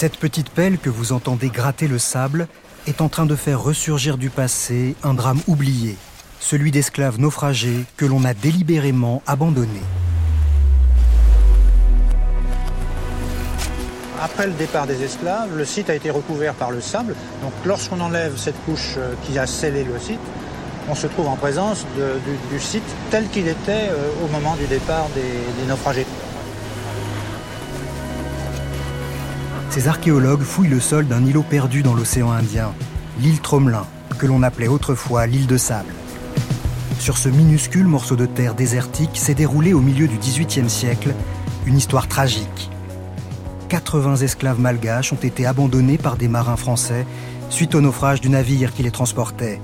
Cette petite pelle que vous entendez gratter le sable est en train de faire ressurgir du passé un drame oublié, celui d'esclaves naufragés que l'on a délibérément abandonnés. Après le départ des esclaves, le site a été recouvert par le sable. Donc lorsqu'on enlève cette couche qui a scellé le site, on se trouve en présence du site tel qu'il était au moment du départ des naufragés. Ces archéologues fouillent le sol d'un îlot perdu dans l'océan Indien, l'île Tromelin, que l'on appelait autrefois l'île de sable. Sur ce minuscule morceau de terre désertique s'est déroulée au milieu du XVIIIe siècle une histoire tragique. 80 esclaves malgaches ont été abandonnés par des marins français suite au naufrage du navire qui les transportait.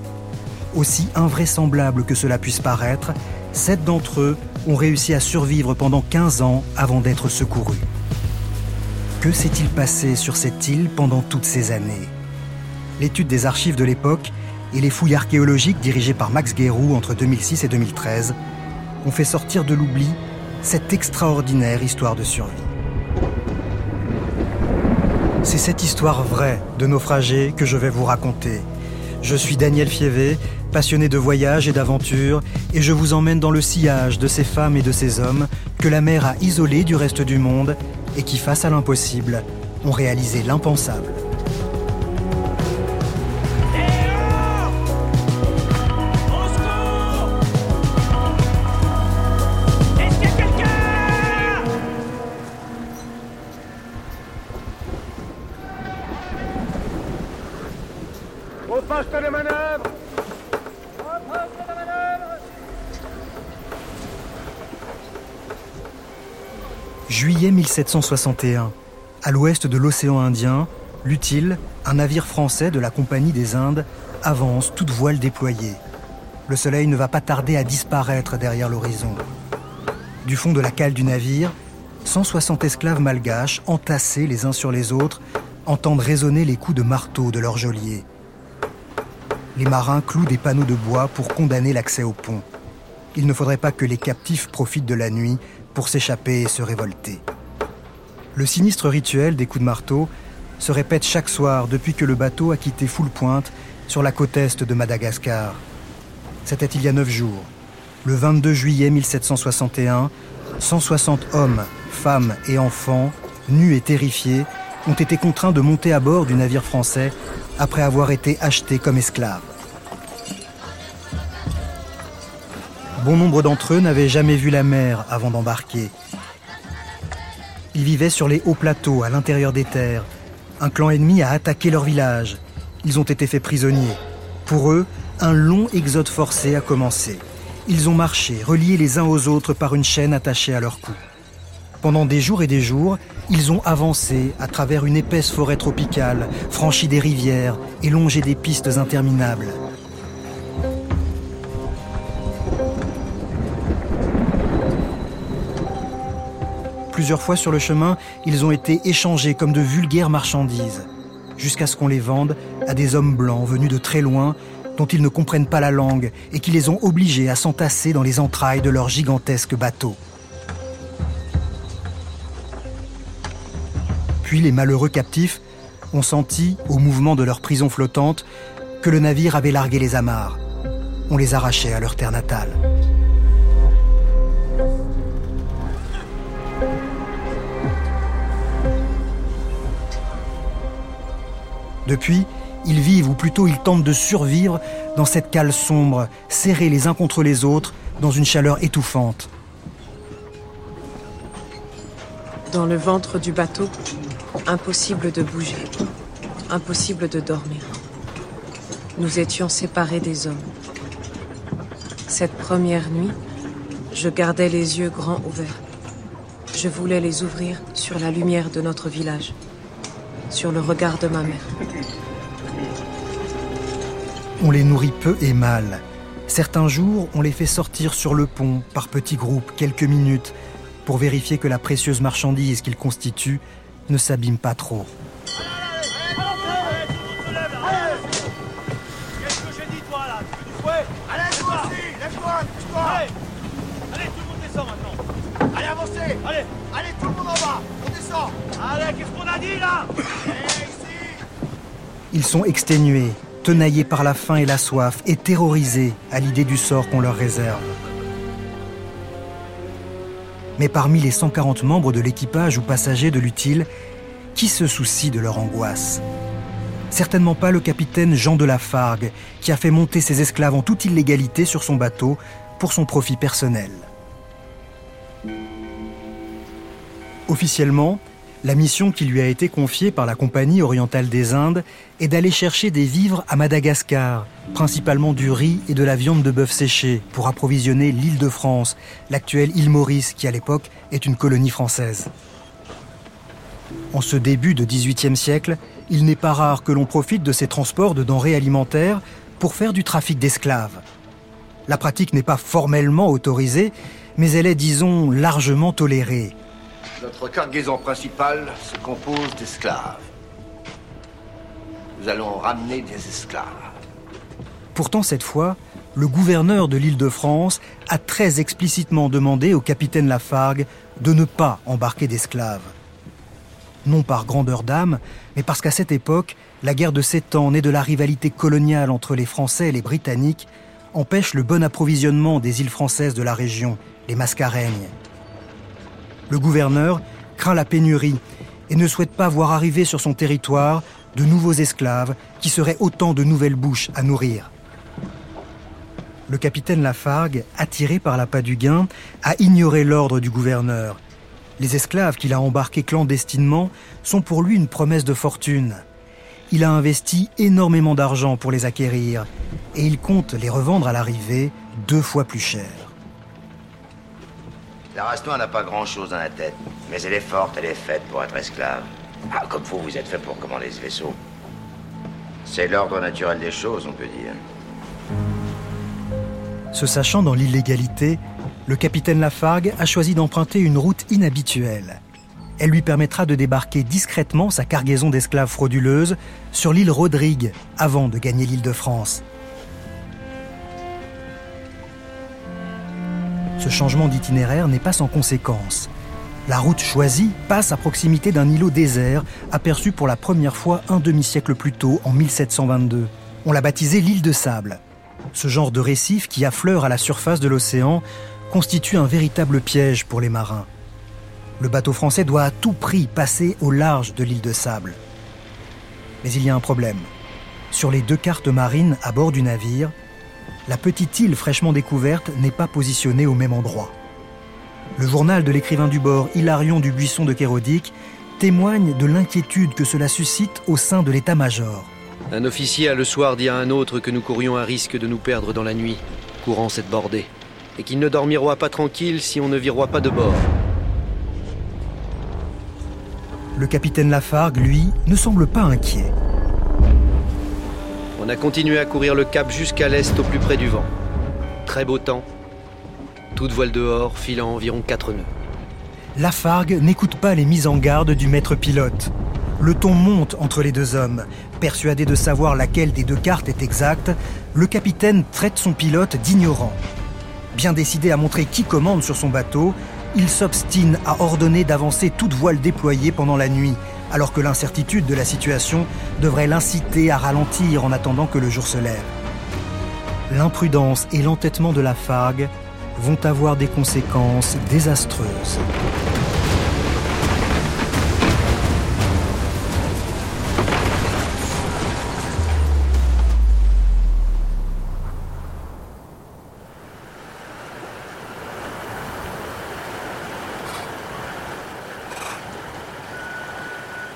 Aussi invraisemblable que cela puisse paraître, 7 d'entre eux ont réussi à survivre pendant 15 ans avant d'être secourus. Que s'est-il passé sur cette île pendant toutes ces années ? L'étude des archives de l'époque et les fouilles archéologiques dirigées par Max Guérout entre 2006 et 2013 ont fait sortir de l'oubli cette extraordinaire histoire de survie. C'est cette histoire vraie de naufragés que je vais vous raconter. Je suis Daniel Fiévet, passionné de voyages et d'aventures, et je vous emmène dans le sillage de ces femmes et de ces hommes que la mer a isolés du reste du monde et qui, face à l'impossible, ont réalisé l'impensable. Juillet 1761, à l'ouest de l'océan Indien, l'Utile, un navire français de la Compagnie des Indes, avance toute voile déployée. Le soleil ne va pas tarder à disparaître derrière l'horizon. Du fond de la cale du navire, 160 esclaves malgaches, entassés les uns sur les autres, entendent résonner les coups de marteau de leurs geôliers. Les marins clouent des panneaux de bois pour condamner l'accès au pont. Il ne faudrait pas que les captifs profitent de la nuit pour s'échapper et se révolter. Le sinistre rituel des coups de marteau se répète chaque soir depuis que le bateau a quitté Foulepointe sur la côte est de Madagascar. C'était il y a 9 jours. Le 22 juillet 1761, 160 hommes, femmes et enfants, nus et terrifiés, ont été contraints de monter à bord du navire français après avoir été achetés comme esclaves. Bon nombre d'entre eux n'avaient jamais vu la mer avant d'embarquer. Ils vivaient sur les hauts plateaux, à l'intérieur des terres. Un clan ennemi a attaqué leur village. Ils ont été faits prisonniers. Pour eux, un long exode forcé a commencé. Ils ont marché, reliés les uns aux autres par une chaîne attachée à leur cou. Pendant des jours et des jours, ils ont avancé à travers une épaisse forêt tropicale, franchi des rivières et longé des pistes interminables. Plusieurs fois sur le chemin, ils ont été échangés comme de vulgaires marchandises, jusqu'à ce qu'on les vende à des hommes blancs venus de très loin, dont ils ne comprennent pas la langue et qui les ont obligés à s'entasser dans les entrailles de leur gigantesque bateau. Puis les malheureux captifs ont senti, au mouvement de leur prison flottante, que le navire avait largué les amarres. On les arrachait à leur terre natale. Depuis, ils vivent, ou plutôt ils tentent de survivre, dans cette cale sombre, serrés les uns contre les autres, dans une chaleur étouffante. Dans le ventre du bateau, impossible de bouger, impossible de dormir. Nous étions séparés des hommes. Cette première nuit, je gardais les yeux grands ouverts. Je voulais les ouvrir sur la lumière de notre village, sur le regard de ma mère. On les nourrit peu et mal. Certains jours, on les fait sortir sur le pont, par petits groupes, quelques minutes, pour vérifier que la précieuse marchandise qu'ils constituent ne s'abîme pas trop. Allez, tout le monde descend maintenant. Allez, avancez. Allez, tout le monde en bas. On descend. sang. Allez, qu'est-ce qu'on a dit, là? Ils sont exténués, tenaillés par la faim et la soif et terrorisés à l'idée du sort qu'on leur réserve. Mais parmi les 140 membres de l'équipage ou passagers de l'Utile, qui se soucie de leur angoisse? Certainement pas le capitaine Jean de Lafargue, qui a fait monter ses esclaves en toute illégalité sur son bateau pour son profit personnel. Officiellement, la mission qui lui a été confiée par la Compagnie orientale des Indes est d'aller chercher des vivres à Madagascar, principalement du riz et de la viande de bœuf séchée, pour approvisionner l'île de France, l'actuelle île Maurice, qui à l'époque est une colonie française. En ce début de XVIIIe siècle, il n'est pas rare que l'on profite de ces transports de denrées alimentaires pour faire du trafic d'esclaves. La pratique n'est pas formellement autorisée, mais elle est, disons, largement tolérée. Notre cargaison principale se compose d'esclaves. Nous allons ramener des esclaves. Pourtant, cette fois, le gouverneur de l'île de France a très explicitement demandé au capitaine Lafargue de ne pas embarquer d'esclaves. Non par grandeur d'âme, mais parce qu'à cette époque, la guerre de 7 ans, née de la rivalité coloniale entre les Français et les Britanniques, empêche le bon approvisionnement des îles françaises de la région, les Mascareignes. Le gouverneur craint la pénurie et ne souhaite pas voir arriver sur son territoire de nouveaux esclaves qui seraient autant de nouvelles bouches à nourrir. Le capitaine Lafargue, attiré par l'appât du gain, a ignoré l'ordre du gouverneur. Les esclaves qu'il a embarqués clandestinement sont pour lui une promesse de fortune. Il a investi énormément d'argent pour les acquérir et il compte les revendre à l'arrivée 2 fois plus cher. La race-noire n'a pas grand-chose dans la tête, mais elle est forte, elle est faite pour être esclave. Ah, comme vous, vous êtes fait pour commander ce vaisseau. C'est l'ordre naturel des choses, on peut dire. Se sachant dans l'illégalité, le capitaine Lafargue a choisi d'emprunter une route inhabituelle. Elle lui permettra de débarquer discrètement sa cargaison d'esclaves frauduleuses sur l'île Rodrigue, avant de gagner l'île de France. Ce changement d'itinéraire n'est pas sans conséquence. La route choisie passe à proximité d'un îlot désert, aperçu pour la première fois un demi-siècle plus tôt, en 1722. On l'a baptisée l'île de sable. Ce genre de récif qui affleure à la surface de l'océan constitue un véritable piège pour les marins. Le bateau français doit à tout prix passer au large de l'île de sable. Mais il y a un problème. Sur les 2 cartes marines à bord du navire, la petite île fraîchement découverte n'est pas positionnée au même endroit. Le journal de l'écrivain du bord, Hilarion Dubuisson de Kerodic, témoigne de l'inquiétude que cela suscite au sein de l'état-major. Un officier a le soir dit à un autre que nous courions un risque de nous perdre dans la nuit, courant cette bordée, et qu'il ne dormiroit pas tranquille si on ne viroit pas de bord. Le capitaine Lafargue, lui, ne semble pas inquiet. On a continué à courir le cap jusqu'à l'est au plus près du vent. Très beau temps, toute voile dehors, filant environ 4 nœuds. Lafargue n'écoute pas les mises en garde du maître pilote. Le ton monte entre les 2 hommes. Persuadé de savoir laquelle des 2 cartes est exacte, le capitaine traite son pilote d'ignorant. Bien décidé à montrer qui commande sur son bateau, il s'obstine à ordonner d'avancer toute voile déployée pendant la nuit, alors que l'incertitude de la situation devrait l'inciter à ralentir en attendant que le jour se lève. L'imprudence et l'entêtement de Lafargue vont avoir des conséquences désastreuses.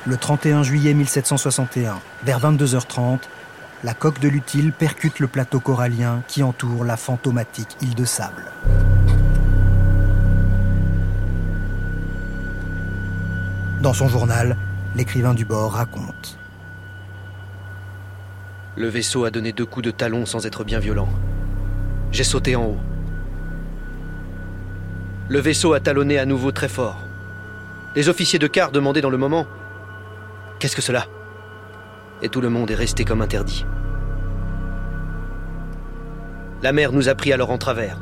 Le 31 juillet 1761, vers 22h30, la coque de l'Utile percute le plateau corallien qui entoure la fantomatique île de sable. Dans son journal, l'écrivain du bord raconte. Le vaisseau a donné 2 coups de talon sans être bien violent. J'ai sauté en haut. Le vaisseau a talonné à nouveau très fort. Les officiers de quart demandaient dans le moment... « Qu'est-ce que cela ?» Et tout le monde est resté comme interdit. La mer nous a pris alors en travers.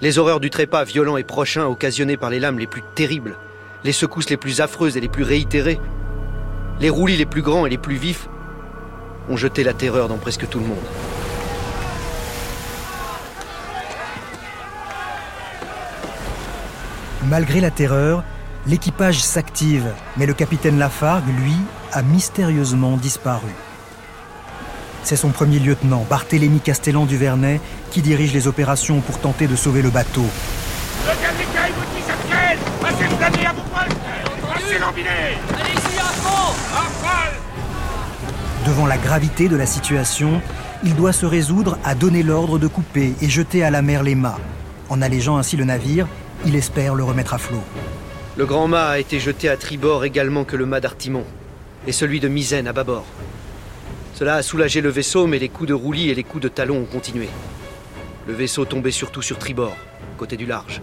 Les horreurs du trépas violent et prochain occasionnés par les lames les plus terribles les secousses les plus affreuses et les plus réitérées, les roulis les plus grands et les plus vifs, ont jeté la terreur dans presque tout le monde. Malgré la terreur, l'équipage s'active, mais le capitaine Lafargue, lui, a mystérieusement disparu. C'est son premier lieutenant, Barthélémy Castellan du Vernet, qui dirige les opérations pour tenter de sauver le bateau. Devant la gravité de la situation, il doit se résoudre à donner l'ordre de couper et jeter à la mer les mâts. En allégeant ainsi le navire, il espère le remettre à flot. Le grand mât a été jeté à tribord également que le mât d'artimon et celui de misaine à bâbord. Cela a soulagé le vaisseau, mais les coups de roulis et les coups de talon ont continué. Le vaisseau tombait surtout sur tribord, côté du large.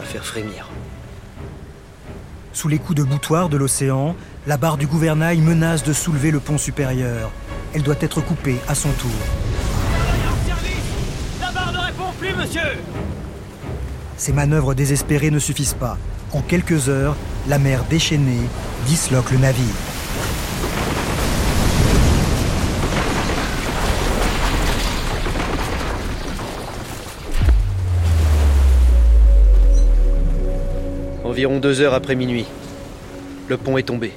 À faire frémir. Sous les coups de boutoir de l'océan, la barre du gouvernail menace de soulever le pont supérieur. Elle doit être coupée à son tour. La barre ne répond plus, monsieur! Ces manœuvres désespérées ne suffisent pas. En quelques heures, la mer déchaînée disloque le navire. Environ 2 heures après minuit, le pont est tombé.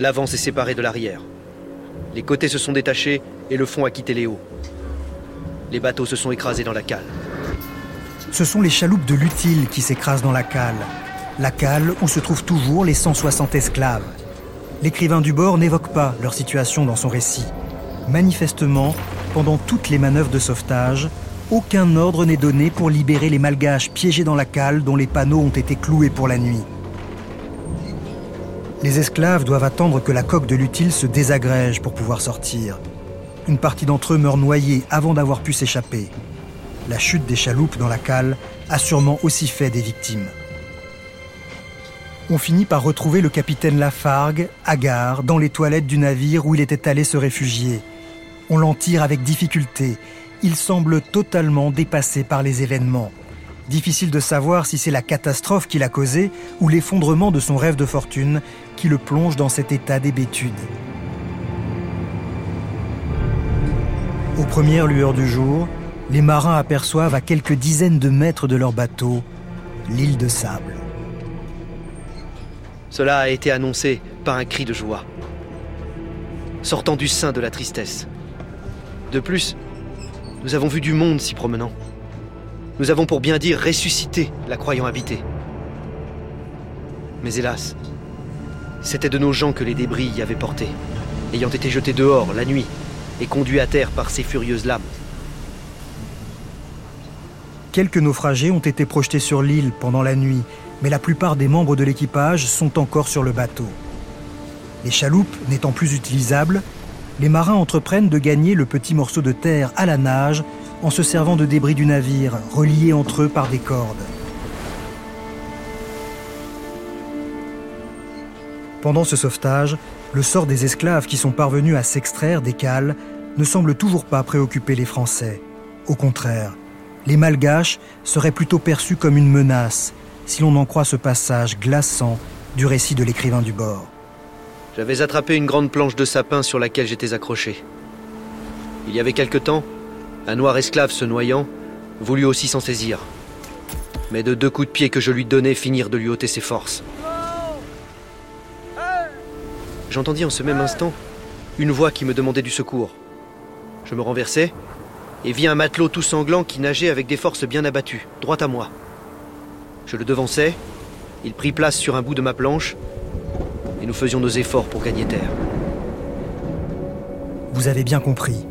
L'avant s'est séparé de l'arrière. Les côtés se sont détachés et le fond a quitté les hauts. Les bateaux se sont écrasés dans la cale. Ce sont les chaloupes de l'Utile qui s'écrasent dans la cale. La cale où se trouvent toujours les 160 esclaves. L'écrivain du bord n'évoque pas leur situation dans son récit. Manifestement, pendant toutes les manœuvres de sauvetage, aucun ordre n'est donné pour libérer les Malgaches piégés dans la cale dont les panneaux ont été cloués pour la nuit. Les esclaves doivent attendre que la coque de l'Utile se désagrège pour pouvoir sortir. Une partie d'entre eux meurt noyée avant d'avoir pu s'échapper. La chute des chaloupes dans la cale a sûrement aussi fait des victimes. On finit par retrouver le capitaine Lafargue, hagard, dans les toilettes du navire où il était allé se réfugier. On l'en tire avec difficulté. Il semble totalement dépassé par les événements. Difficile de savoir si c'est la catastrophe qui l'a causé ou l'effondrement de son rêve de fortune qui le plonge dans cet état d'hébétude. Aux premières lueurs du jour, les marins aperçoivent à quelques dizaines de mètres de leur bateau l'île de sable. Cela a été annoncé par un cri de joie, sortant du sein de la tristesse. De plus, nous avons vu du monde s'y promenant. Nous avons pour bien dire ressuscité la croyant habitée. Mais hélas, c'était de nos gens que les débris y avaient portés, ayant été jetés dehors la nuit et conduits à terre par ces furieuses lames. Quelques naufragés ont été projetés sur l'île pendant la nuit, mais la plupart des membres de l'équipage sont encore sur le bateau. Les chaloupes n'étant plus utilisables, les marins entreprennent de gagner le petit morceau de terre à la nage en se servant de débris du navire, reliés entre eux par des cordes. Pendant ce sauvetage, le sort des esclaves qui sont parvenus à s'extraire des cales ne semble toujours pas préoccuper les Français. Au contraire, les Malgaches seraient plutôt perçus comme une menace, si l'on en croit ce passage glaçant du récit de l'écrivain du bord. J'avais attrapé une grande planche de sapin sur laquelle j'étais accroché. Il y avait quelque temps, un noir esclave se noyant, voulut aussi s'en saisir. Mais de 2 coups de pied que je lui donnais finirent de lui ôter ses forces. J'entendis en ce même instant une voix qui me demandait du secours. Je me renversai et vis un matelot tout sanglant qui nageait avec des forces bien abattues, droit à moi. Je le devançai, il prit place sur un bout de ma planche, et nous faisions nos efforts pour gagner terre. Vous avez bien compris.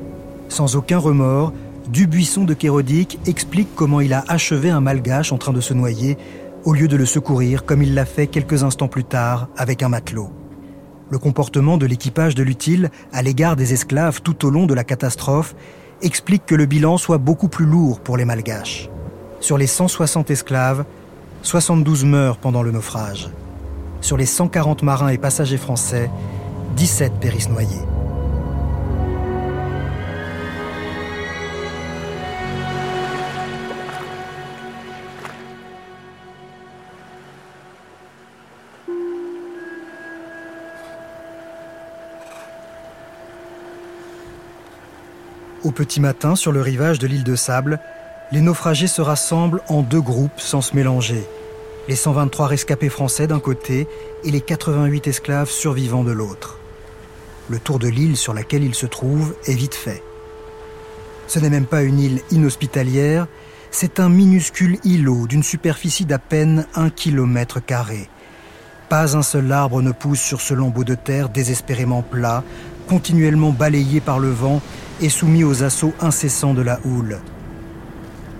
Sans aucun remords, Dubuisson de Kerodic explique comment il a achevé un Malgache en train de se noyer au lieu de le secourir comme il l'a fait quelques instants plus tard avec un matelot. Le comportement de l'équipage de l'Utile à l'égard des esclaves tout au long de la catastrophe explique que le bilan soit beaucoup plus lourd pour les Malgaches. Sur les 160 esclaves, 72 meurent pendant le naufrage. Sur les 140 marins et passagers français, 17 périssent noyés. Au petit matin, sur le rivage de l'île de Sable, les naufragés se rassemblent en deux groupes sans se mélanger. Les 123 rescapés français d'un côté et les 88 esclaves survivants de l'autre. Le tour de l'île sur laquelle ils se trouvent est vite fait. Ce n'est même pas une île inhospitalière, c'est un minuscule îlot d'une superficie d'à peine 1 km². Pas un seul arbre ne pousse sur ce lambeau de terre désespérément plat, continuellement balayé par le vent et soumis aux assauts incessants de la houle.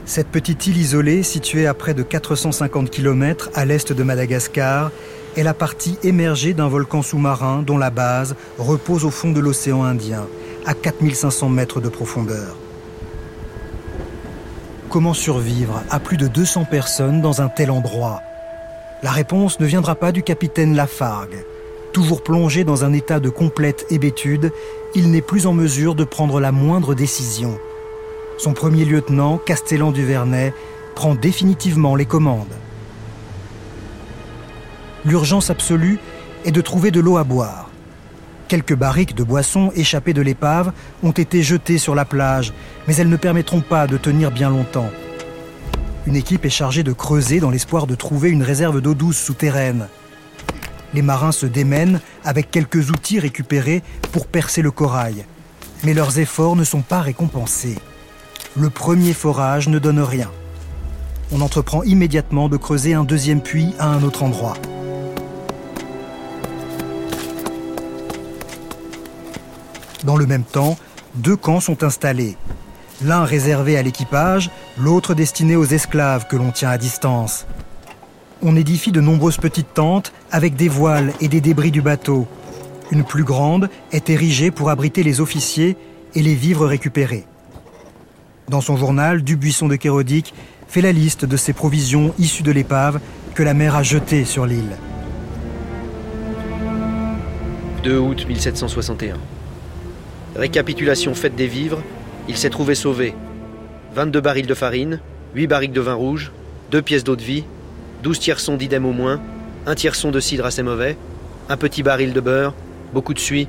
Cette petite île isolée, située à près de 450 km à l'est de Madagascar, est la partie émergée d'un volcan sous-marin dont la base repose au fond de l'océan Indien, à 4500 mètres de profondeur. Comment survivre à plus de 200 personnes dans un tel endroit ? La réponse ne viendra pas du capitaine Lafargue. Toujours plongé dans un état de complète hébétude, il n'est plus en mesure de prendre la moindre décision. Son premier lieutenant, Castellan-Duvernay, prend définitivement les commandes. L'urgence absolue est de trouver de l'eau à boire. Quelques barriques de boissons échappées de l'épave ont été jetées sur la plage, mais elles ne permettront pas de tenir bien longtemps. Une équipe est chargée de creuser dans l'espoir de trouver une réserve d'eau douce souterraine. Les marins se démènent avec quelques outils récupérés pour percer le corail. Mais leurs efforts ne sont pas récompensés. Le premier forage ne donne rien. On entreprend immédiatement de creuser un deuxième puits à un autre endroit. Dans le même temps, deux camps sont installés. L'un réservé à l'équipage, l'autre destiné aux esclaves que l'on tient à distance. On édifie de nombreuses petites tentes avec des voiles et des débris du bateau. Une plus grande est érigée pour abriter les officiers et les vivres récupérés. Dans son journal, Dubuisson de Kerodic fait la liste de ses provisions issues de l'épave que la mer a jetées sur l'île. 2 août 1761. Récapitulation faite des vivres, il s'est trouvé sauvé. 22 barils de farine, 8 barriques de vin rouge, 2 pièces d'eau de vie, 12 tierçons d'idem au moins, 1 tierçon de cidre assez mauvais, un petit baril de beurre, beaucoup de suie,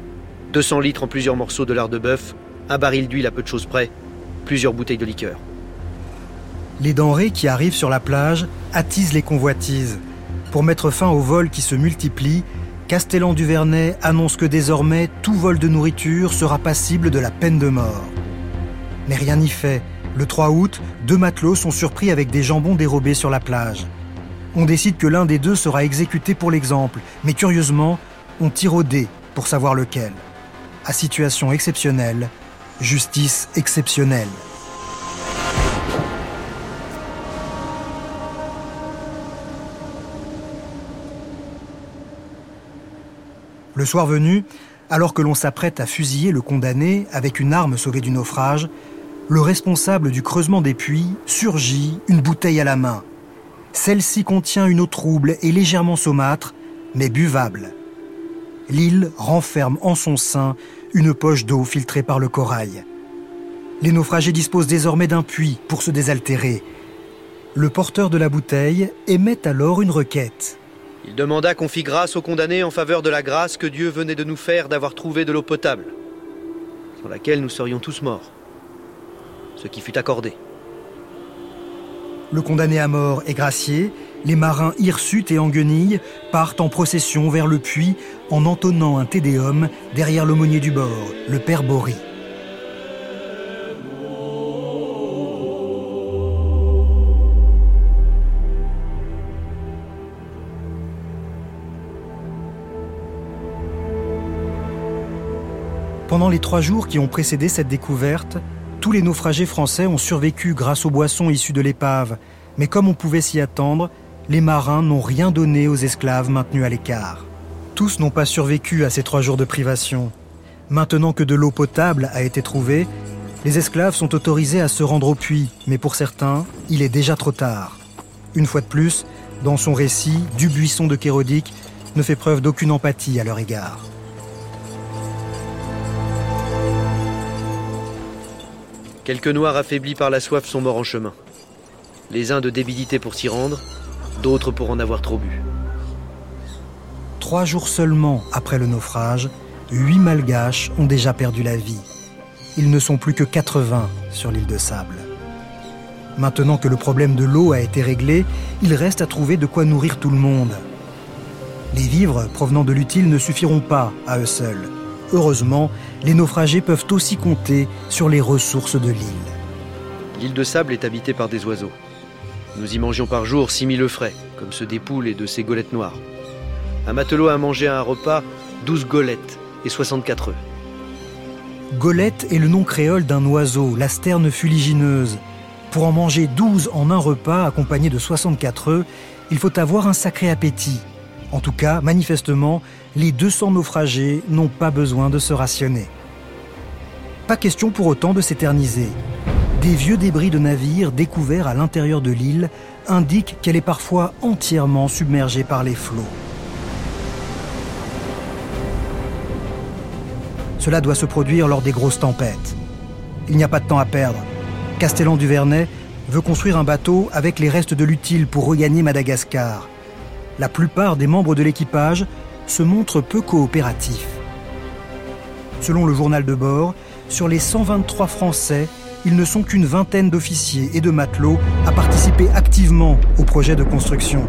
200 litres en plusieurs morceaux de lard de bœuf, un baril d'huile à peu de choses près, plusieurs bouteilles de liqueur. Les denrées qui arrivent sur la plage attisent les convoitises. Pour mettre fin aux vols qui se multiplient, Castellan-Duvernay annonce que désormais tout vol de nourriture sera passible de la peine de mort. Mais rien n'y fait. Le 3 août, 2 matelots sont surpris avec des jambons dérobés sur la plage. On décide que l'un des deux sera exécuté pour l'exemple, mais curieusement, on tire au dé pour savoir lequel. À situation exceptionnelle, justice exceptionnelle. Le soir venu, alors que l'on s'apprête à fusiller le condamné avec une arme sauvée du naufrage, le responsable du creusement des puits surgit, une bouteille à la main. Celle-ci contient une eau trouble et légèrement saumâtre, mais buvable. L'île renferme en son sein une poche d'eau filtrée par le corail. Les naufragés disposent désormais d'un puits pour se désaltérer. Le porteur de la bouteille émet alors une requête. Il demanda qu'on fît grâce aux condamnés en faveur de la grâce que Dieu venait de nous faire d'avoir trouvé de l'eau potable, sans laquelle nous serions tous morts, ce qui fut accordé. Le condamné à mort est gracié, les marins hirsutes et en guenilles partent en procession vers le puits en entonnant un tédéum derrière l'aumônier du bord, le Père Bory. Pendant les 3 jours qui ont précédé cette découverte, tous les naufragés français ont survécu grâce aux boissons issues de l'épave. Mais comme on pouvait s'y attendre, les marins n'ont rien donné aux esclaves maintenus à l'écart. Tous n'ont pas survécu à ces 3 jours de privation. Maintenant que de l'eau potable a été trouvée, les esclaves sont autorisés à se rendre au puits. Mais pour certains, il est déjà trop tard. Une fois de plus, dans son récit, Dubuisson de Kerodic ne fait preuve d'aucune empathie à leur égard. Quelques Noirs affaiblis par la soif sont morts en chemin. Les uns de débidité pour s'y rendre, d'autres pour en avoir trop bu. 3 jours seulement après le naufrage, 8 Malgaches ont déjà perdu la vie. ils ne sont plus que 80 sur l'île de sable. Maintenant que le problème de l'eau a été réglé, il reste à trouver de quoi nourrir tout le monde. Les vivres provenant de l'Utile ne suffiront pas à eux seuls. Heureusement, les naufragés peuvent aussi compter sur les ressources de l'île. L'île de sable est habitée par des oiseaux. Nous y mangions par jour 6000 œufs frais, comme ceux des poules et de ces golettes noires. Un matelot a mangé à un repas 12 golettes et 64 œufs. Golette est le nom créole d'un oiseau, la sterne fuligineuse. Pour en manger 12 en un repas accompagné de 64 œufs, il faut avoir un sacré appétit. En tout cas, manifestement, les 200 naufragés n'ont pas besoin de se rationner. Pas question pour autant de s'éterniser. Des vieux débris de navires découverts à l'intérieur de l'île indiquent qu'elle est parfois entièrement submergée par les flots. Cela doit se produire lors des grosses tempêtes. Il n'y a pas de temps à perdre. Castellan-Duvernay veut construire un bateau avec les restes de l'Utile pour regagner Madagascar. La plupart des membres de l'équipage se montrent peu coopératifs. Selon le journal de bord, sur les 123 Français, ils ne sont qu'une vingtaine d'officiers et de matelots à participer activement au projet de construction.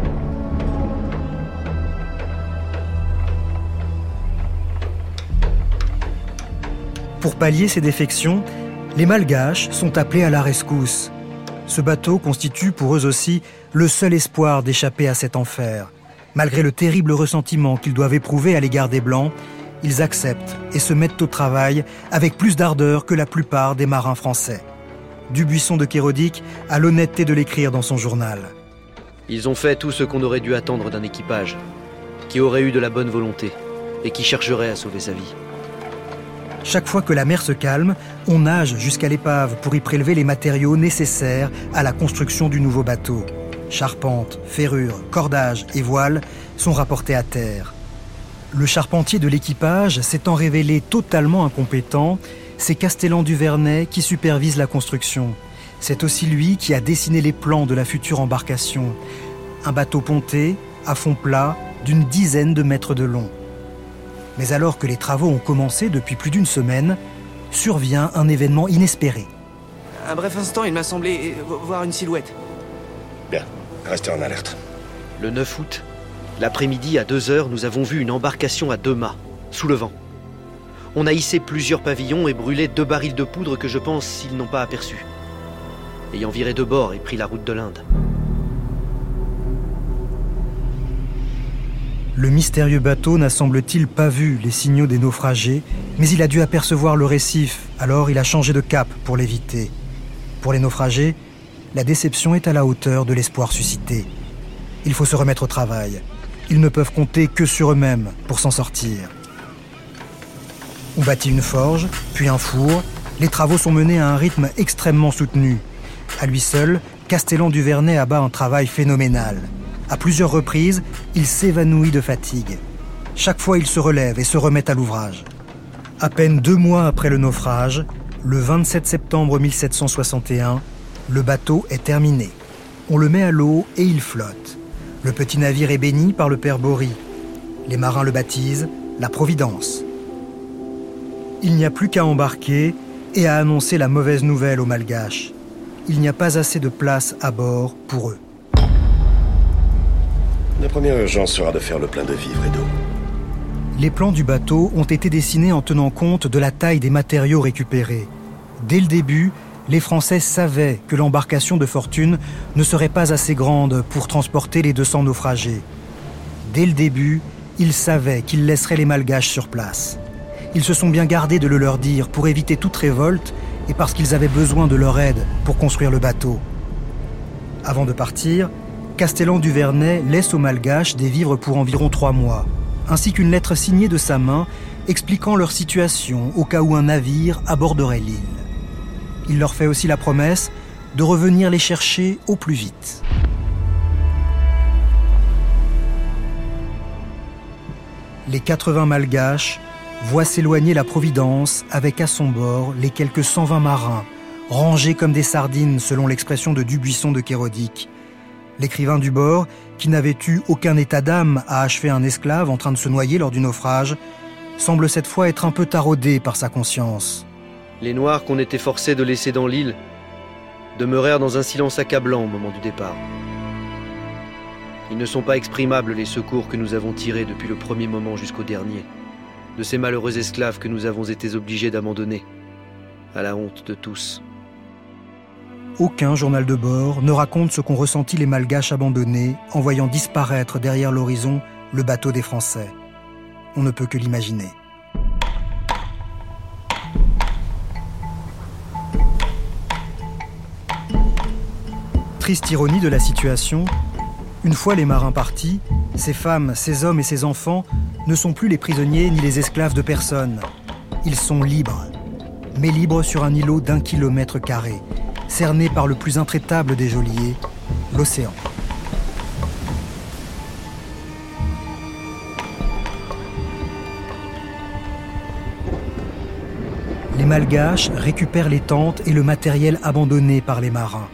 Pour pallier ces défections, les Malgaches sont appelés à la rescousse. Ce bateau constitue pour eux aussi le seul espoir d'échapper à cet enfer. Malgré le terrible ressentiment qu'ils doivent éprouver à l'égard des Blancs, ils acceptent et se mettent au travail avec plus d'ardeur que la plupart des marins français. Dubuisson de Kerodic a l'honnêteté de l'écrire dans son journal. Ils ont fait tout ce qu'on aurait dû attendre d'un équipage, qui aurait eu de la bonne volonté et qui chercherait à sauver sa vie. Chaque fois que la mer se calme, on nage jusqu'à l'épave pour y prélever les matériaux nécessaires à la construction du nouveau bateau. Charpentes, ferrures, cordages et voiles sont rapportés à terre. Le charpentier de l'équipage s'étant révélé totalement incompétent, c'est Castellan du Vernet qui supervise la construction. C'est aussi lui qui a dessiné les plans de la future embarcation. Un bateau ponté, à fond plat, d'une dizaine de mètres de long. Mais alors que les travaux ont commencé depuis plus d'une semaine, survient un événement inespéré. Un bref instant, il m'a semblé voir une silhouette. Bien, restez en alerte. Le 9 août, l'après-midi à 2 heures, nous avons vu une embarcation à 2 mâts, sous le vent. On a hissé plusieurs pavillons et brûlé 2 barils de poudre que je pense s'ils n'ont pas aperçus, ayant viré de bord et pris la route de l'Inde. Le mystérieux bateau n'a, semble-t-il, pas vu les signaux des naufragés, mais il a dû apercevoir le récif, alors il a changé de cap pour l'éviter. Pour les naufragés, la déception est à la hauteur de l'espoir suscité. Il faut se remettre au travail. Ils ne peuvent compter que sur eux-mêmes pour s'en sortir. On bâtit une forge, puis un four. Les travaux sont menés à un rythme extrêmement soutenu. À lui seul, Castellan du Vernet abat un travail phénoménal. À plusieurs reprises, il s'évanouit de fatigue. Chaque fois, il se relève et se remet à l'ouvrage. À peine 2 mois après le naufrage, le 27 septembre 1761, le bateau est terminé. On le met à l'eau et il flotte. Le petit navire est béni par le Père Bory. Les marins le baptisent la Providence. Il n'y a plus qu'à embarquer et à annoncer la mauvaise nouvelle aux Malgaches. Il n'y a pas assez de place à bord pour eux. La première urgence sera de faire le plein de vivres et d'eau. Les plans du bateau ont été dessinés en tenant compte de la taille des matériaux récupérés. Dès le début, les Français savaient que l'embarcation de fortune ne serait pas assez grande pour transporter les 200 naufragés. Dès le début, ils savaient qu'ils laisseraient les Malgaches sur place. Ils se sont bien gardés de le leur dire pour éviter toute révolte et parce qu'ils avaient besoin de leur aide pour construire le bateau. Avant de partir, Castellan du Vernet laisse aux Malgaches des vivres pour environ 3 mois, ainsi qu'une lettre signée de sa main expliquant leur situation au cas où un navire aborderait l'île. Il leur fait aussi la promesse de revenir les chercher au plus vite. Les 80 Malgaches voient s'éloigner la Providence avec à son bord les quelques 120 marins, rangés comme des sardines selon l'expression de Dubuisson de Kerodic. L'écrivain du bord, qui n'avait eu aucun état d'âme à achever un esclave en train de se noyer lors du naufrage, semble cette fois être un peu taraudé par sa conscience. Les Noirs qu'on était forcés de laisser dans l'île demeurèrent dans un silence accablant au moment du départ. Ils ne sont pas exprimables les secours que nous avons tirés depuis le premier moment jusqu'au dernier, de ces malheureux esclaves que nous avons été obligés d'abandonner, à la honte de tous. Aucun journal de bord ne raconte ce qu'ont ressenti les Malgaches abandonnés en voyant disparaître derrière l'horizon le bateau des Français. On ne peut que l'imaginer. Triste ironie de la situation, une fois les marins partis, ces femmes, ces hommes et ces enfants ne sont plus les prisonniers ni les esclaves de personne. Ils sont libres, mais libres sur un îlot d'1 km², cerné par le plus intraitable des geôliers, l'océan. Les Malgaches récupèrent les tentes et le matériel abandonné par les marins.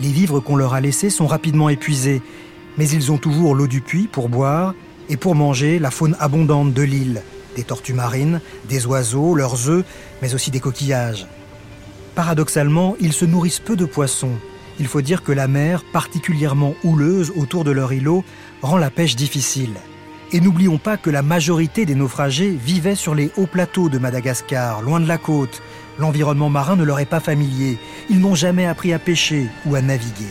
Les vivres qu'on leur a laissés sont rapidement épuisés, mais ils ont toujours l'eau du puits pour boire et pour manger la faune abondante de l'île, des tortues marines, des oiseaux, leurs œufs, mais aussi des coquillages. Paradoxalement, ils se nourrissent peu de poissons. Il faut dire que la mer, particulièrement houleuse autour de leur îlot, rend la pêche difficile. Et n'oublions pas que la majorité des naufragés vivaient sur les hauts plateaux de Madagascar, loin de la côte. L'environnement marin ne leur est pas familier. Ils n'ont jamais appris à pêcher ou à naviguer.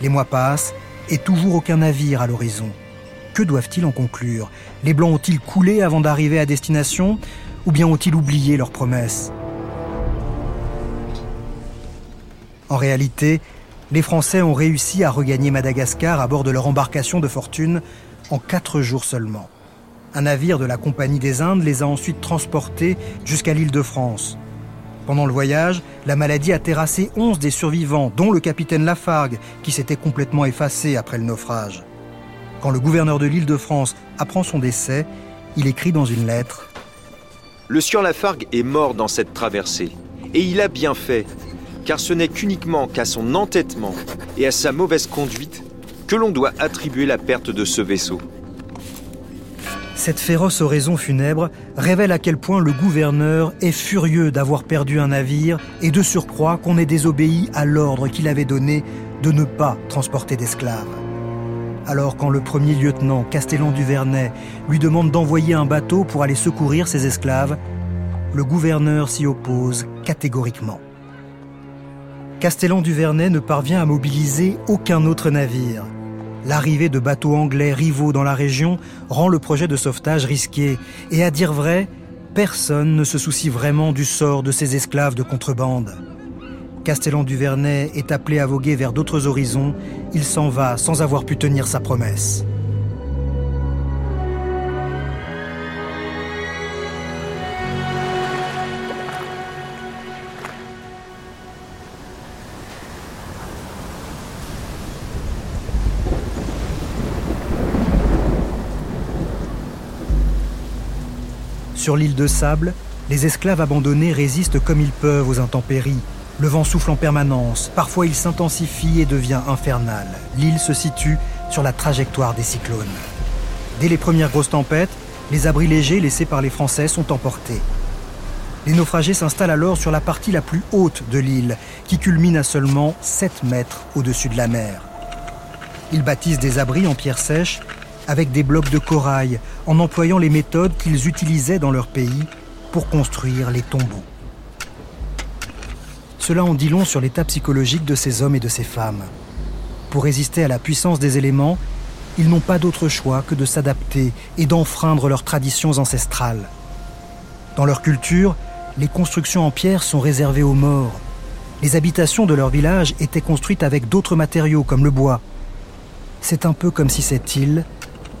Les mois passent et toujours aucun navire à l'horizon. Que doivent-ils en conclure ? Les Blancs ont-ils coulé avant d'arriver à destination ? Ou bien ont-ils oublié leurs promesses ? En réalité, les Français ont réussi à regagner Madagascar à bord de leur embarcation de fortune en 4 jours seulement. Un navire de la Compagnie des Indes les a ensuite transportés jusqu'à l'île de France. Pendant le voyage, la maladie a terrassé 11 des survivants, dont le capitaine Lafargue, qui s'était complètement effacé après le naufrage. Quand le gouverneur de l'île de France apprend son décès, il écrit dans une lettre « Le sieur Lafargue est mort dans cette traversée, et il a bien fait, car ce n'est qu'uniquement qu'à son entêtement et à sa mauvaise conduite que l'on doit attribuer la perte de ce vaisseau. » Cette féroce oraison funèbre révèle à quel point le gouverneur est furieux d'avoir perdu un navire et de surcroît qu'on ait désobéi à l'ordre qu'il avait donné de ne pas transporter d'esclaves. Alors quand le premier lieutenant, Castellan du Vernet, lui demande d'envoyer un bateau pour aller secourir ses esclaves, le gouverneur s'y oppose catégoriquement. Castellan du Vernet ne parvient à mobiliser aucun autre navire. L'arrivée de bateaux anglais rivaux dans la région rend le projet de sauvetage risqué. Et à dire vrai, personne ne se soucie vraiment du sort de ces esclaves de contrebande. Castellan du Vernet est appelé à voguer vers d'autres horizons. Il s'en va sans avoir pu tenir sa promesse. Sur l'île de sable, les esclaves abandonnés résistent comme ils peuvent aux intempéries. Le vent souffle en permanence, parfois il s'intensifie et devient infernal. L'île se situe sur la trajectoire des cyclones. Dès les premières grosses tempêtes, les abris légers laissés par les Français sont emportés. Les naufragés s'installent alors sur la partie la plus haute de l'île, qui culmine à seulement 7 mètres au-dessus de la mer. Ils bâtissent des abris en pierre sèche, avec des blocs de corail, en employant les méthodes qu'ils utilisaient dans leur pays pour construire les tombeaux. Cela en dit long sur l'état psychologique de ces hommes et de ces femmes. Pour résister à la puissance des éléments, ils n'ont pas d'autre choix que de s'adapter et d'enfreindre leurs traditions ancestrales. Dans leur culture, les constructions en pierre sont réservées aux morts. Les habitations de leur village étaient construites avec d'autres matériaux comme le bois. C'est un peu comme si cette île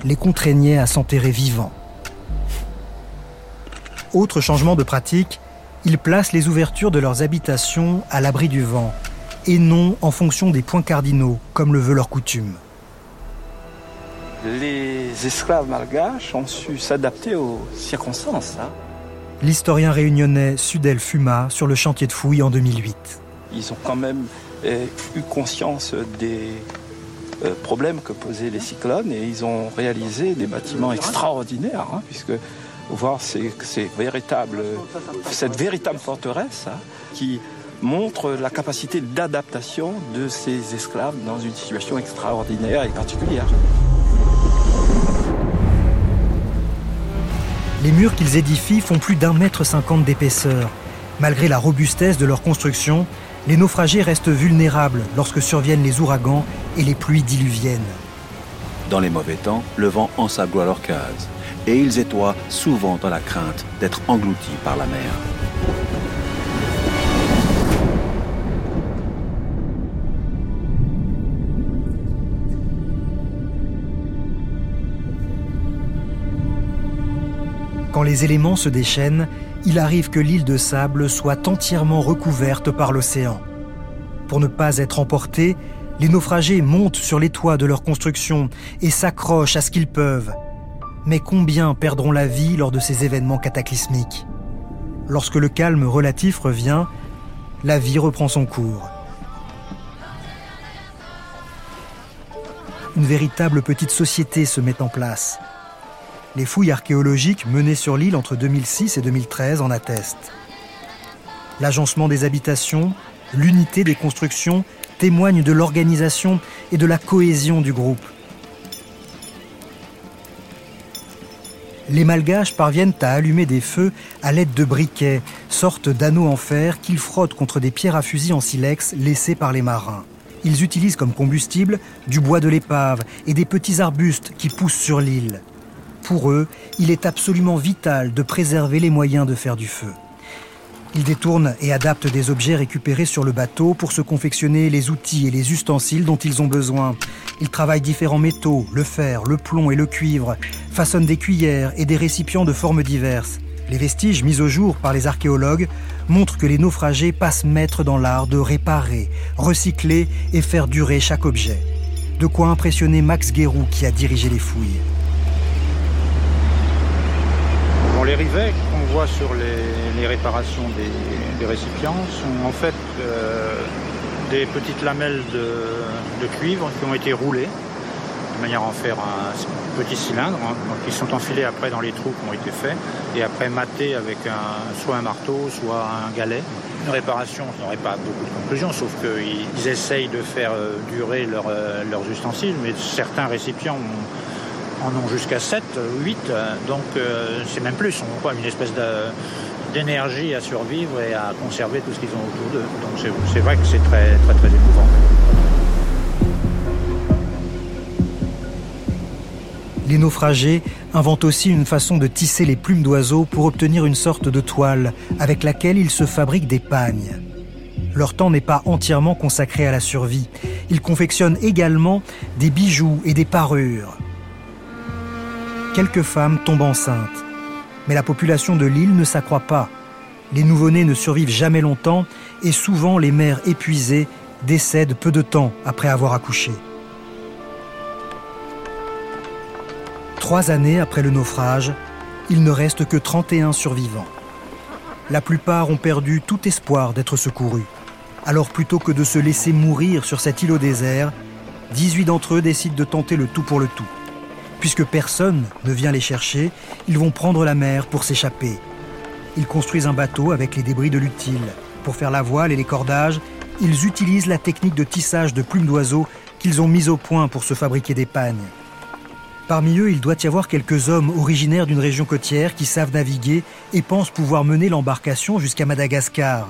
les contraignaient à s'enterrer vivants. Autre changement de pratique, ils placent les ouvertures de leurs habitations à l'abri du vent, et non en fonction des points cardinaux, comme le veut leur coutume. Les esclaves malgaches ont su s'adapter aux circonstances. L'historien réunionnais Sudel Fuma sur le chantier de fouilles en 2008. Ils ont quand même eu conscience des problèmes que posaient les cyclones, et ils ont réalisé des bâtiments extraordinaires, hein, puisque voir cette véritable forteresse, hein, qui montre la capacité d'adaptation de ces esclaves dans une situation extraordinaire et particulière. Les murs qu'ils édifient font plus d'1,50 m d'épaisseur. Malgré la robustesse de leur construction, les naufragés restent vulnérables lorsque surviennent les ouragans et les pluies diluviennes. Dans les mauvais temps, le vent ensabloie leurs cases et ils étoient souvent dans la crainte d'être engloutis par la mer. Quand les éléments se déchaînent, il arrive que l'île de sable soit entièrement recouverte par l'océan. Pour ne pas être emportés, les naufragés montent sur les toits de leur construction et s'accrochent à ce qu'ils peuvent. Mais combien perdront la vie lors de ces événements cataclysmiques? Lorsque le calme relatif revient, la vie reprend son cours. Une véritable petite société se met en place. Les fouilles archéologiques menées sur l'île entre 2006 et 2013 en attestent. L'agencement des habitations, l'unité des constructions témoignent de l'organisation et de la cohésion du groupe. Les Malgaches parviennent à allumer des feux à l'aide de briquets, sortes d'anneaux en fer qu'ils frottent contre des pierres à fusil en silex laissées par les marins. Ils utilisent comme combustible du bois de l'épave et des petits arbustes qui poussent sur l'île. Pour eux, il est absolument vital de préserver les moyens de faire du feu. Ils détournent et adaptent des objets récupérés sur le bateau pour se confectionner les outils et les ustensiles dont ils ont besoin. Ils travaillent différents métaux, le fer, le plomb et le cuivre, façonnent des cuillères et des récipients de formes diverses. Les vestiges mis au jour par les archéologues montrent que les naufragés passent maîtres dans l'art de réparer, recycler et faire durer chaque objet. De quoi impressionner Max Guérout qui a dirigé les fouilles. Les rivets qu'on voit sur les réparations des récipients sont en fait des petites lamelles de cuivre qui ont été roulées de manière à en faire un petit cylindre, hein, donc ils sont enfilés après dans les trous qui ont été faits et après matés avec soit un marteau, soit un galet. Une réparation, on n'aurait pas beaucoup de conclusions, sauf qu'ils essayent de faire durer leurs ustensiles, mais certains récipients en ont jusqu'à 7, 8, donc c'est même plus. On voit une espèce d'énergie à survivre et à conserver tout ce qu'ils ont autour d'eux. Donc c'est vrai que c'est très, très, très éprouvant. Les naufragés inventent aussi une façon de tisser les plumes d'oiseaux pour obtenir une sorte de toile avec laquelle ils se fabriquent des pagnes. Leur temps n'est pas entièrement consacré à la survie. Ils confectionnent également des bijoux et des parures. Quelques femmes tombent enceintes. Mais la population de l'île ne s'accroît pas. Les nouveau-nés ne survivent jamais longtemps et souvent les mères épuisées décèdent peu de temps après avoir accouché. 3 années après le naufrage, il ne reste que 31 survivants. La plupart ont perdu tout espoir d'être secourus. Alors plutôt que de se laisser mourir sur cet îlot désert, 18 d'entre eux décident de tenter le tout pour le tout. Puisque personne ne vient les chercher, ils vont prendre la mer pour s'échapper. Ils construisent un bateau avec les débris de l'utile. Pour faire la voile et les cordages, ils utilisent la technique de tissage de plumes d'oiseaux qu'ils ont mise au point pour se fabriquer des pagnes. Parmi eux, il doit y avoir quelques hommes originaires d'une région côtière qui savent naviguer et pensent pouvoir mener l'embarcation jusqu'à Madagascar.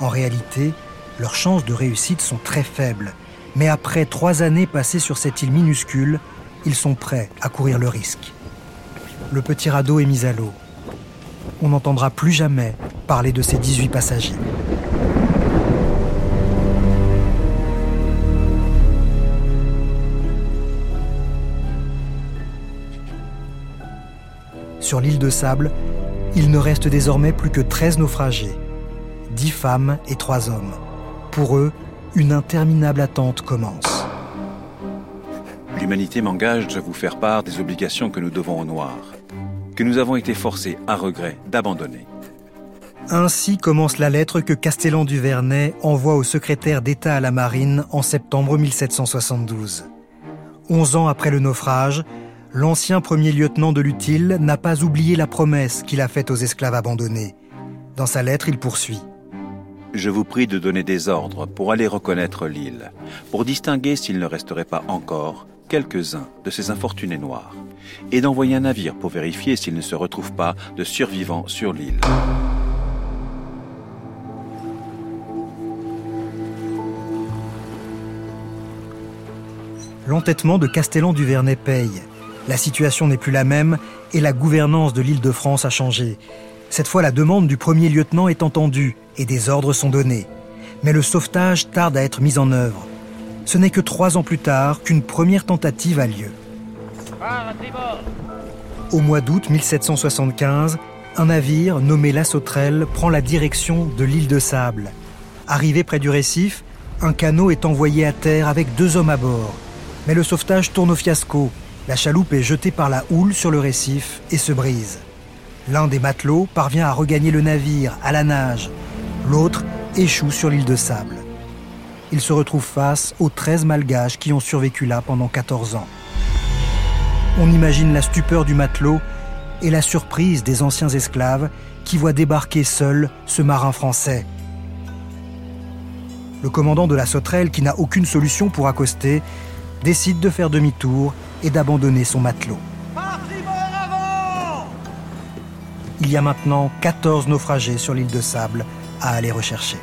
En réalité, leurs chances de réussite sont très faibles. Mais après 3 années passées sur cette île minuscule, ils sont prêts à courir le risque. Le petit radeau est mis à l'eau. On n'entendra plus jamais parler de ces 18 passagers. Sur l'île de Sable, il ne reste désormais plus que 13 naufragés, 10 femmes et 3 hommes. Pour eux, une interminable attente commence. L'humanité m'engage de vous faire part des obligations que nous devons aux Noirs, que nous avons été forcés à regret d'abandonner. Ainsi commence la lettre que Castellan-Duvernay envoie au secrétaire d'État à la Marine en septembre 1772. 11 ans après le naufrage, l'ancien premier lieutenant de l'Utile n'a pas oublié la promesse qu'il a faite aux esclaves abandonnés. Dans sa lettre, il poursuit. « Je vous prie de donner des ordres pour aller reconnaître l'île, pour distinguer s'il ne resterait pas encore quelques-uns de ces infortunés noirs, et d'envoyer un navire pour vérifier s'il ne se retrouve pas de survivants sur l'île. » L'entêtement de Castellan-Duvernay paye. La situation n'est plus la même et la gouvernance de l'île de France a changé. Cette fois, la demande du premier lieutenant est entendue et des ordres sont donnés. Mais le sauvetage tarde à être mis en œuvre. Ce n'est que 3 ans plus tard qu'une première tentative a lieu. Au mois d'août 1775, un navire nommé La Sauterelle prend la direction de l'île de Sable. Arrivé près du récif, un canot est envoyé à terre avec 2 hommes à bord. Mais le sauvetage tourne au fiasco. La chaloupe est jetée par la houle sur le récif et se brise. L'un des matelots parvient à regagner le navire à la nage. L'autre échoue sur l'île de Sable. Il se retrouve face aux 13 malgaches qui ont survécu là pendant 14 ans. On imagine la stupeur du matelot et la surprise des anciens esclaves qui voient débarquer seul ce marin français. Le commandant de la Sauterelle, qui n'a aucune solution pour accoster, décide de faire demi-tour et d'abandonner son matelot. Il y a maintenant 14 naufragés sur l'île de Sable à aller rechercher.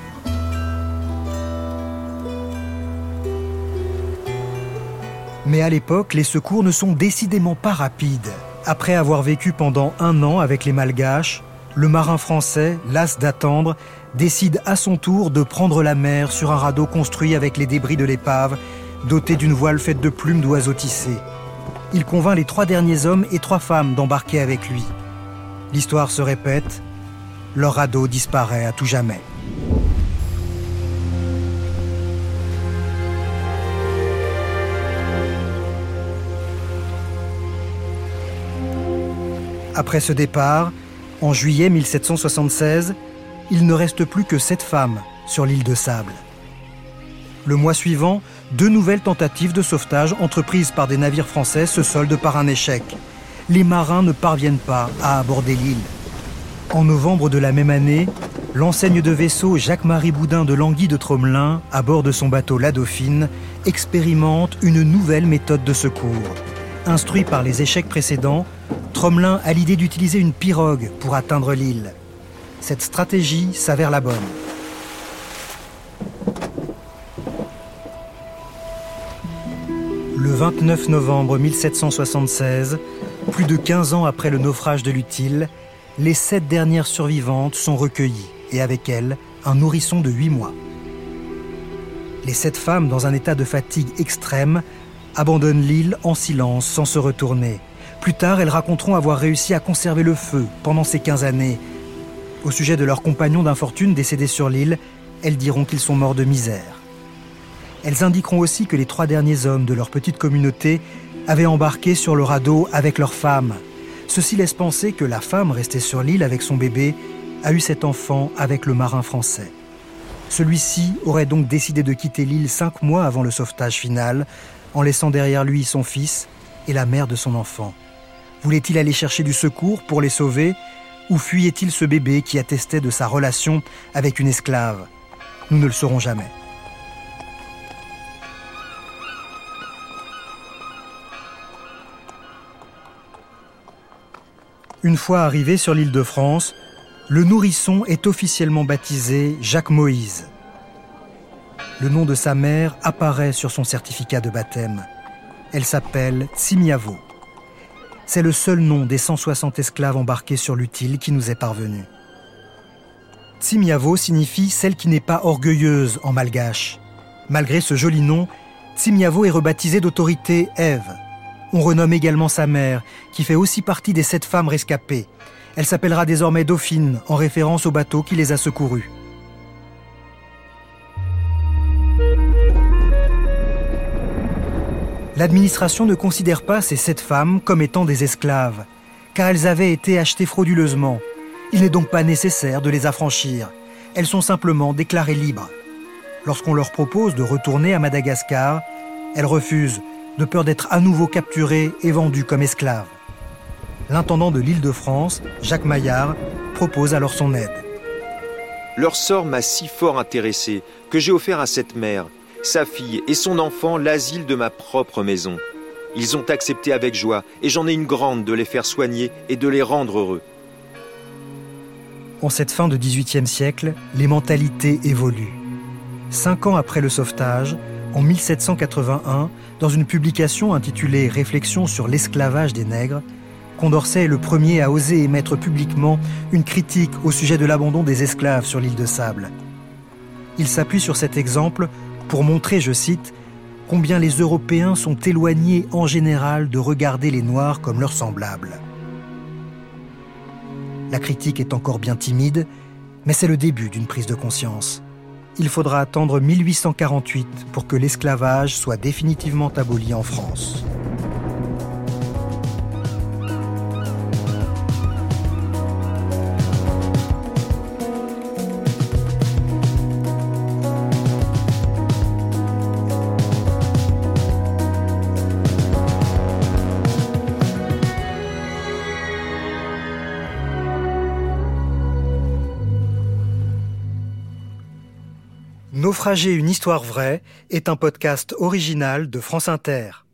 Mais à l'époque, les secours ne sont décidément pas rapides. Après avoir vécu pendant 1 an avec les Malgaches, le marin français, las d'attendre, décide à son tour de prendre la mer sur un radeau construit avec les débris de l'épave, doté d'une voile faite de plumes d'oiseaux tissés. Il convainc les 3 derniers hommes et 3 femmes d'embarquer avec lui. L'histoire se répète, leur radeau disparaît à tout jamais. Après ce départ, en juillet 1776, il ne reste plus que 7 femmes sur l'île de Sable. Le mois suivant, 2 nouvelles tentatives de sauvetage entreprises par des navires français se soldent par un échec. Les marins ne parviennent pas à aborder l'île. En novembre de la même année, l'enseigne de vaisseau Jacques-Marie Boudin de Languy de Tromelin, à bord de son bateau La Dauphine, expérimente une nouvelle méthode de secours. Instruit par les échecs précédents, Tromelin a l'idée d'utiliser une pirogue pour atteindre l'île. Cette stratégie s'avère la bonne. Le 29 novembre 1776, plus de 15 ans après le naufrage de l'Utile, les 7 dernières survivantes sont recueillies et avec elles, un nourrisson de 8 mois. Les 7 femmes, dans un état de fatigue extrême, abandonnent l'île en silence sans se retourner. Plus tard, elles raconteront avoir réussi à conserver le feu pendant ces 15 années. Au sujet de leurs compagnons d'infortune décédés sur l'île, elles diront qu'ils sont morts de misère. Elles indiqueront aussi que les 3 derniers hommes de leur petite communauté avaient embarqué sur le radeau avec leur femme. Ceci laisse penser que la femme restée sur l'île avec son bébé a eu cet enfant avec le marin français. Celui-ci aurait donc décidé de quitter l'île 5 mois avant le sauvetage final, en laissant derrière lui son fils et la mère de son enfant. Voulait-il aller chercher du secours pour les sauver, ou fuyait-il ce bébé qui attestait de sa relation avec une esclave ? Nous ne le saurons jamais. Une fois arrivé sur l'île de France, le nourrisson est officiellement baptisé Jacques Moïse. Le nom de sa mère apparaît sur son certificat de baptême. Elle s'appelle Tsimiavo. C'est le seul nom des 160 esclaves embarqués sur l'Utile qui nous est parvenu. Tsimiavo signifie « celle qui n'est pas orgueilleuse » en malgache. Malgré ce joli nom, Tsimiavo est rebaptisée d'autorité Ève. On renomme également sa mère, qui fait aussi partie des 7 femmes rescapées. Elle s'appellera désormais Dauphine, en référence au bateau qui les a secourues. L'administration ne considère pas ces 7 femmes comme étant des esclaves, car elles avaient été achetées frauduleusement. Il n'est donc pas nécessaire de les affranchir. Elles sont simplement déclarées libres. Lorsqu'on leur propose de retourner à Madagascar, elles refusent, de peur d'être à nouveau capturées et vendues comme esclaves. L'intendant de l'Île de France, Jacques Maillard, propose alors son aide. Leur sort m'a si fort intéressé que j'ai offert à cette mère, sa fille et son enfant l'asile de ma propre maison. Ils ont accepté avec joie et j'en ai une grande de les faire soigner et de les rendre heureux. En cette fin de XVIIIe siècle, les mentalités évoluent. 5 ans après le sauvetage, en 1781, dans une publication intitulée « Réflexions sur l'esclavage des nègres », Condorcet est le premier à oser émettre publiquement une critique au sujet de l'abandon des esclaves sur l'île de Sable. Il s'appuie sur cet exemple pour montrer, je cite, « combien les Européens sont éloignés en général de regarder les Noirs comme leurs semblables ». La critique est encore bien timide, mais c'est le début d'une prise de conscience. Il faudra attendre 1848 pour que l'esclavage soit définitivement aboli en France. Naufrager une histoire vraie est un podcast original de France Inter.